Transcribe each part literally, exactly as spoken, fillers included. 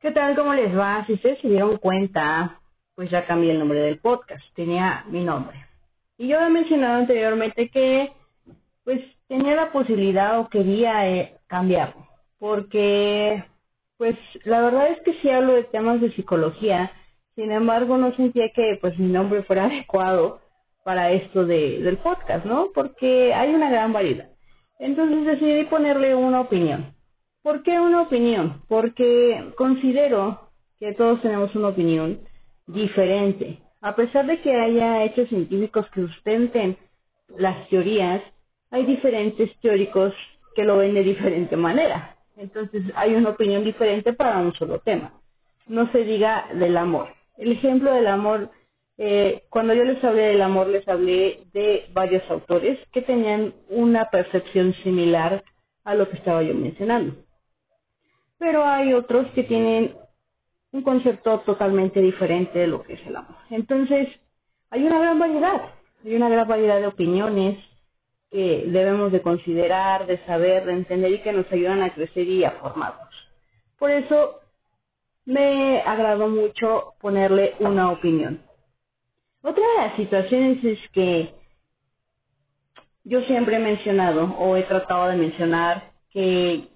¿Qué tal? ¿Cómo les va? Si ustedes se dieron cuenta, pues ya cambié el nombre del podcast. Tenía mi nombre. Y yo había mencionado anteriormente que pues tenía la posibilidad o quería eh, cambiarlo. Porque pues la verdad es que sí hablo de temas de psicología. Sin embargo, no sentía que pues mi nombre fuera adecuado para esto de, del podcast, ¿no? Porque hay una gran variedad. Entonces decidí ponerle una opinión. ¿Por qué una opinión? Porque considero que todos tenemos una opinión diferente. A pesar de que haya hechos científicos que sustenten las teorías, hay diferentes teóricos que lo ven de diferente manera. Entonces hay una opinión diferente para un solo tema. No se diga del amor. El ejemplo del amor, eh, cuando yo les hablé del amor, les hablé de varios autores que tenían una percepción similar a lo que estaba yo mencionando. Pero hay otros que tienen un concepto totalmente diferente de lo que es el amor. Entonces, hay una gran variedad, hay una gran variedad de opiniones que debemos de considerar, de saber, de entender y que nos ayudan a crecer y a formarnos. Por eso, me agradó mucho ponerle una opinión. Otra de las situaciones es que yo siempre he mencionado o he tratado de mencionar que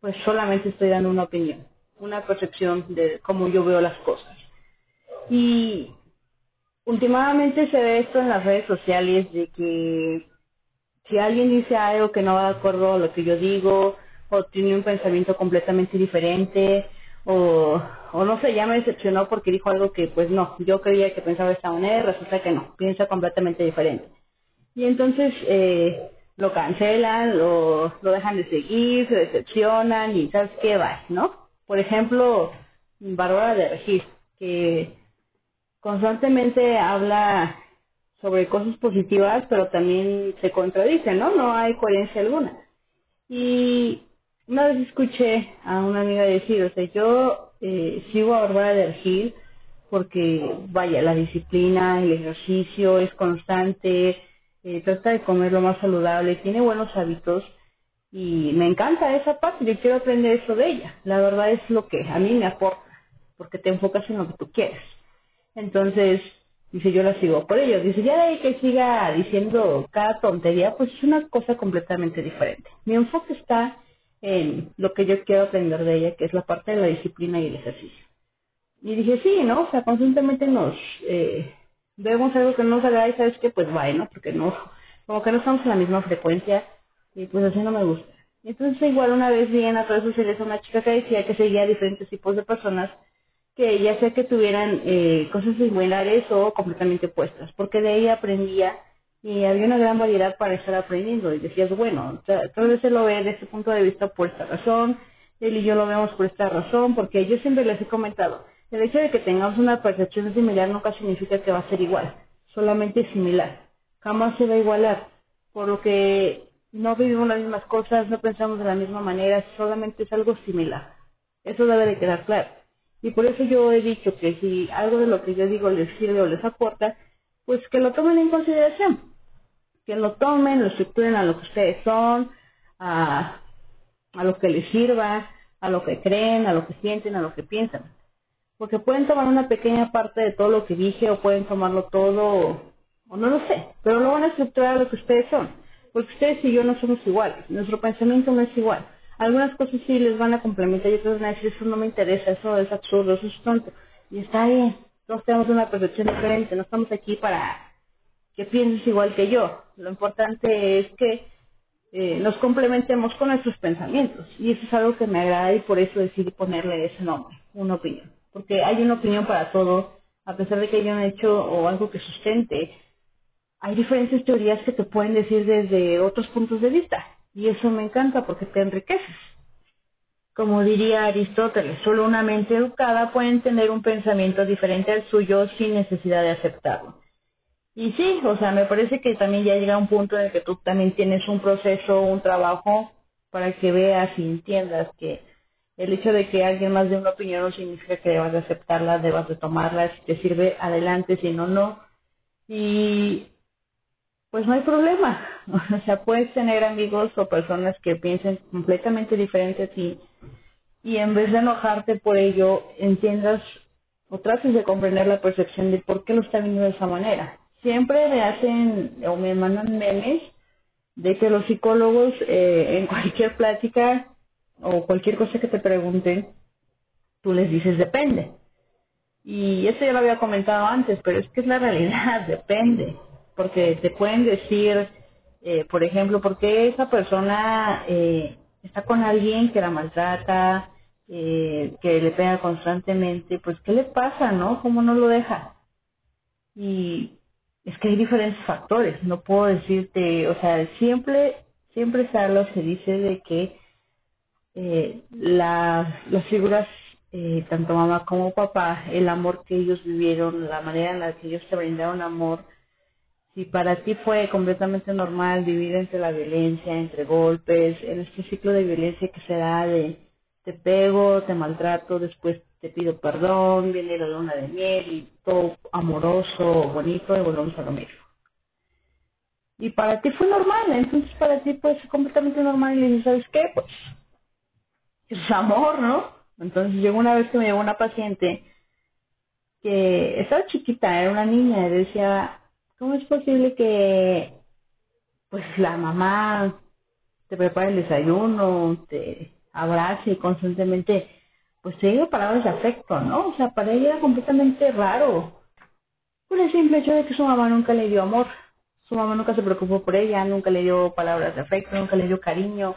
pues solamente estoy dando una opinión, una percepción de cómo yo veo las cosas. Y últimamente se ve esto en las redes sociales de que si alguien dice algo que no va de acuerdo a lo que yo digo, o tiene un pensamiento completamente diferente, o, o no sé, ya me decepcionó porque dijo algo que pues no, yo creía que pensaba de esta manera y resulta que no, piensa completamente diferente. Y entonces eh, lo cancelan, lo, lo dejan de seguir, se decepcionan y ¿sabes qué va? ¿No? Por ejemplo, Bárbara de Regis, que constantemente habla sobre cosas positivas, pero también se contradice, ¿no? No hay coherencia alguna. Y una vez escuché a una amiga decir, o sea, yo eh, sigo a Bárbara de Regis porque, vaya, la disciplina, el ejercicio es constante, eh, trata de comer lo más saludable, tiene buenos hábitos, y me encanta esa parte, yo quiero aprender eso de ella. La verdad es lo que a mí me aporta, porque te enfocas en lo que tú quieres. Entonces, dice, yo la sigo por ello. Dice, ya de ahí que siga diciendo cada tontería, pues es una cosa completamente diferente. Mi enfoque está en lo que yo quiero aprender de ella, que es la parte de la disciplina y el ejercicio. Y dije, sí, ¿no? O sea, constantemente nos eh, vemos algo que no nos agrada y sabes que, pues, bueno, porque no, como que no estamos en la misma frecuencia. Y pues así no me gusta. Entonces igual una vez vi en las redes sociales a una chica que decía que seguía a diferentes tipos de personas que ya sea que tuvieran eh, cosas similares o completamente opuestas, porque de ahí aprendía y había una gran variedad para estar aprendiendo. Y decías, bueno, tal vez él lo ve desde este punto de vista por esta razón, él y yo lo vemos por esta razón, porque yo siempre les he comentado, el hecho de que tengamos una percepción similar nunca significa que va a ser igual, solamente similar, jamás se va a igualar, por lo que no vivimos las mismas cosas, no pensamos de la misma manera, solamente es algo similar. Eso debe de quedar claro. Y por eso yo he dicho que si algo de lo que yo digo les sirve o les aporta, pues que lo tomen en consideración. Que lo tomen, lo estructuren a lo que ustedes son, a, a lo que les sirva, a lo que creen, a lo que sienten, a lo que piensan. Porque pueden tomar una pequeña parte de todo lo que dije o pueden tomarlo todo, o, o no lo sé, pero lo van a estructurar a lo que ustedes son. Porque ustedes y yo no somos iguales, nuestro pensamiento no es igual. Algunas cosas sí les van a complementar y otras van a decir, eso no me interesa, eso es absurdo, eso es tonto. Y está bien, todos tenemos una percepción diferente, no estamos aquí para que pienses igual que yo. Lo importante es que eh, nos complementemos con nuestros pensamientos. Y eso es algo que me agrada y por eso decidí ponerle ese nombre, una opinión. Porque hay una opinión para todo, a pesar de que hayan hecho o algo que sustente, hay diferentes teorías que te pueden decir desde otros puntos de vista. Y eso me encanta porque te enriqueces. Como diría Aristóteles, solo una mente educada puede tener un pensamiento diferente al suyo sin necesidad de aceptarlo. Y sí, o sea, me parece que también ya llega un punto en el que tú también tienes un proceso, un trabajo, para que veas y entiendas que El hecho de que alguien más dé una opinión no significa que debas de aceptarla, debas de tomarla. Si te sirve, adelante, si no, no. Y pues no hay problema. O sea, puedes tener amigos o personas que piensen completamente diferente a ti y en vez de enojarte por ello, entiendas o trates de comprender la percepción de por qué lo está viendo de esa manera. Siempre me hacen o me mandan memes de que los psicólogos eh, en cualquier plática o cualquier cosa que te pregunten, tú les dices depende. Y eso ya lo había comentado antes, pero es que es la realidad, depende. Porque te pueden decir, eh, por ejemplo, ¿por qué esa persona eh, está con alguien que la maltrata, eh, que le pega constantemente? Pues, ¿qué le pasa, no? ¿Cómo no lo deja? Y es que hay diferentes factores. No puedo decirte, o sea, siempre, siempre se habla, se dice de que Eh, las, las figuras, eh, tanto mamá como papá, el amor que ellos vivieron, la manera en la que ellos te brindaron amor, si para ti fue completamente normal vivir entre la violencia, entre golpes, en este ciclo de violencia que se da de te pego, te maltrato, después te pido perdón, viene la luna de miel y todo amoroso, bonito, y volvemos a lo mismo. Y para ti fue normal, entonces para ti pues fue completamente normal y le dices, ¿sabes qué? Pues es amor, ¿no? Entonces llegó una vez que me llegó una paciente que estaba chiquita, era una niña, y decía, ¿cómo es posible que pues la mamá te prepare el desayuno, te abrace y constantemente, pues te diga palabras de afecto, ¿no? O sea, para ella era completamente raro, por el simple hecho de que su mamá nunca le dio amor, su mamá nunca se preocupó por ella, nunca le dio palabras de afecto, nunca le dio cariño,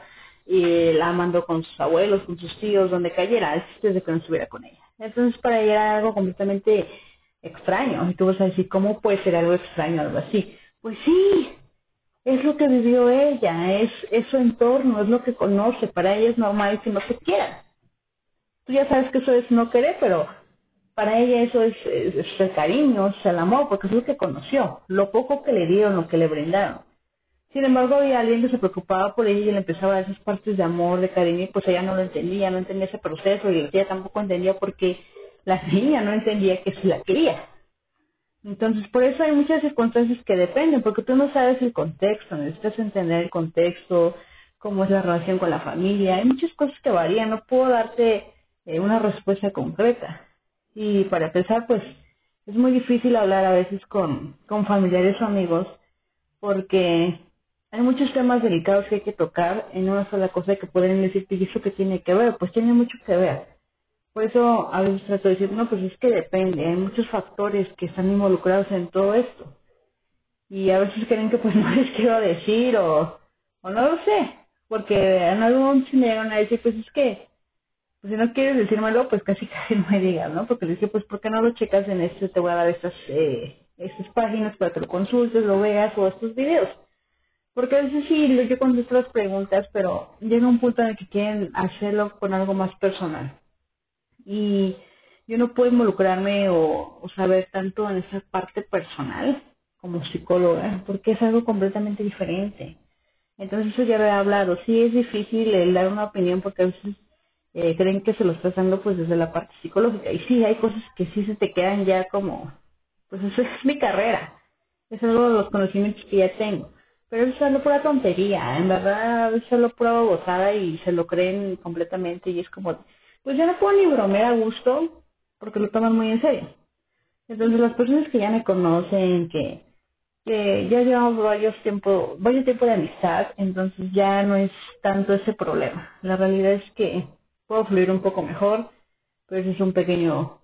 y la mandó con sus abuelos, con sus tíos, donde cayera, desde que no estuviera con ella. Entonces para ella era algo completamente extraño. Y tú vas a decir, ¿cómo puede ser algo extraño, algo así? Pues sí, es lo que vivió ella, es, es su entorno, es lo que conoce. Para ella es normal que no te quieran. Tú ya sabes que eso es no querer, pero para ella eso es, es, es el cariño, es el amor, porque es lo que conoció, lo poco que le dieron, lo que le brindaron. Sin embargo, había alguien que se preocupaba por ella y le empezaba a dar esas partes de amor, de cariño, y pues ella no lo entendía, no entendía ese proceso, y ella tampoco entendía por qué la niña no entendía que se la quería. Entonces, por eso hay muchas circunstancias que dependen, porque tú no sabes el contexto, necesitas entender el contexto, cómo es la relación con la familia, hay muchas cosas que varían, no puedo darte eh, una respuesta concreta. Y para empezar, pues, es muy difícil hablar a veces con, con familiares o amigos, porque hay muchos temas delicados que hay que tocar en una sola cosa que pueden decirte, ¿y eso qué tiene que ver? Pues tiene mucho que ver. Por eso a veces trato de decir, no, pues es que depende, hay muchos factores que están involucrados en todo esto. Y a veces creen que pues no les quiero decir o, o no lo sé, porque en algún momento me llegaron a decir, pues es que pues si no quieres decírmelo, pues casi casi no me digas, ¿no? Porque les dije, pues ¿por qué no lo checas en esto? Te voy a dar estas, eh, estas páginas para que lo consultes, lo veas o estos videos. Porque a veces sí, yo contesto las preguntas, pero llega un punto en el que quieren hacerlo con algo más personal. Y yo no puedo involucrarme o, o saber tanto en esa parte personal como psicóloga, porque es algo completamente diferente. Entonces eso ya lo he hablado. Sí es difícil el dar una opinión porque a veces eh, creen que se lo estás dando pues desde la parte psicológica. Y sí, hay cosas que sí se te quedan ya como, pues eso es mi carrera. Es algo de los conocimientos que ya tengo. Pero eso es solo pura tontería, en verdad, es solo pura bobosada y se lo creen completamente y es como, pues yo no puedo ni bromear a gusto porque lo toman muy en serio. Entonces las personas que ya me conocen, que, que ya llevamos varios tiempo, varios tiempo de amistad, entonces ya no es tanto ese problema. La realidad es que puedo fluir un poco mejor, pero ese es un pequeño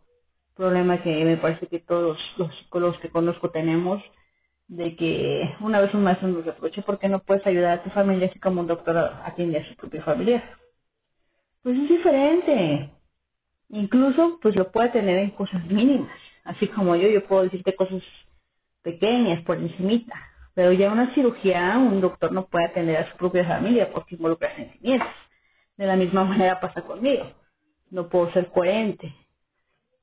problema que me parece que todos los psicólogos que conozco tenemos. De que una vez un maestro nos reproche porque no puedes ayudar a tu familia así como un doctor atiende a su propia familia. Pues es diferente. Incluso, pues lo puede tener en cosas mínimas. Así como yo, yo puedo decirte cosas pequeñas, por encimita. Pero ya una cirugía, un doctor no puede atender a su propia familia porque involucra sentimientos. De la misma manera pasa conmigo. No puedo ser coherente.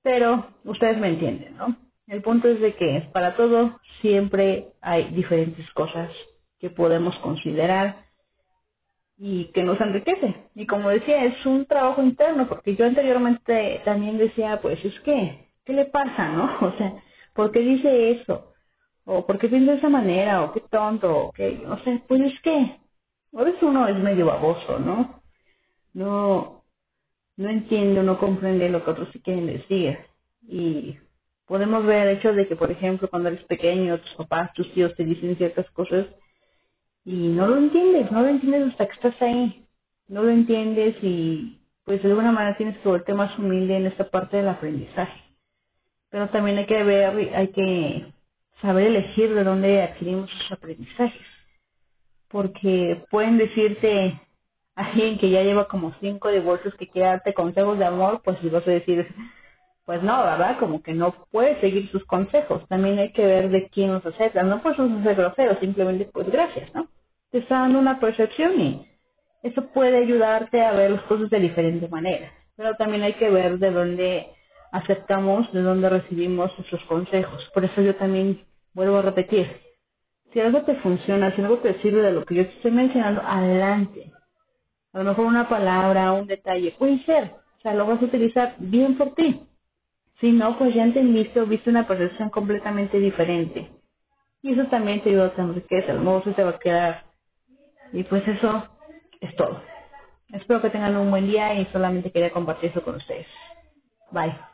Pero ustedes me entienden, ¿no? El punto es de que para todo siempre hay diferentes cosas que podemos considerar y que nos enriquece. Y como decía, es un trabajo interno, porque yo anteriormente también decía, pues es que, ¿qué le pasa, no? O sea, ¿por qué dice eso? ¿O por qué piensa de esa manera? ¿O qué tonto? ¿O qué? O sea, pues es que, a veces uno es medio baboso, ¿no? No, no entiende, no comprende lo que otros sí quieren decir. Y podemos ver el hecho de que, por ejemplo, cuando eres pequeño, tus papás, tus tíos te dicen ciertas cosas y no lo entiendes, no lo entiendes hasta que estás ahí. No lo entiendes y, pues, de alguna manera tienes que volverte más humilde en esta parte del aprendizaje. Pero también hay que ver, hay que saber elegir de dónde adquirimos esos aprendizajes. Porque pueden decirte a alguien que ya lleva como cinco divorcios que quiere darte consejos de amor, pues, vas a decir... Pues no, ¿verdad? Como que no puede seguir sus consejos. También hay que ver de quién nos acepta. No pues no ser grosero, simplemente pues gracias, ¿no? Te está dando una percepción y eso puede ayudarte a ver las cosas de diferente manera. Pero también hay que ver de dónde aceptamos, de dónde recibimos nuestros consejos. Por eso yo también vuelvo a repetir. Si algo te funciona, si algo te sirve de lo que yo te estoy mencionando, adelante. A lo mejor una palabra, un detalle, puede ser. O sea, lo vas a utilizar bien por ti. Si no, pues ya entendiste o viste una percepción completamente diferente. Y eso también te ayuda a tener riqueza, no se te va a quedar. Y pues eso es todo. Espero que tengan un buen día y solamente quería compartir eso con ustedes. Bye.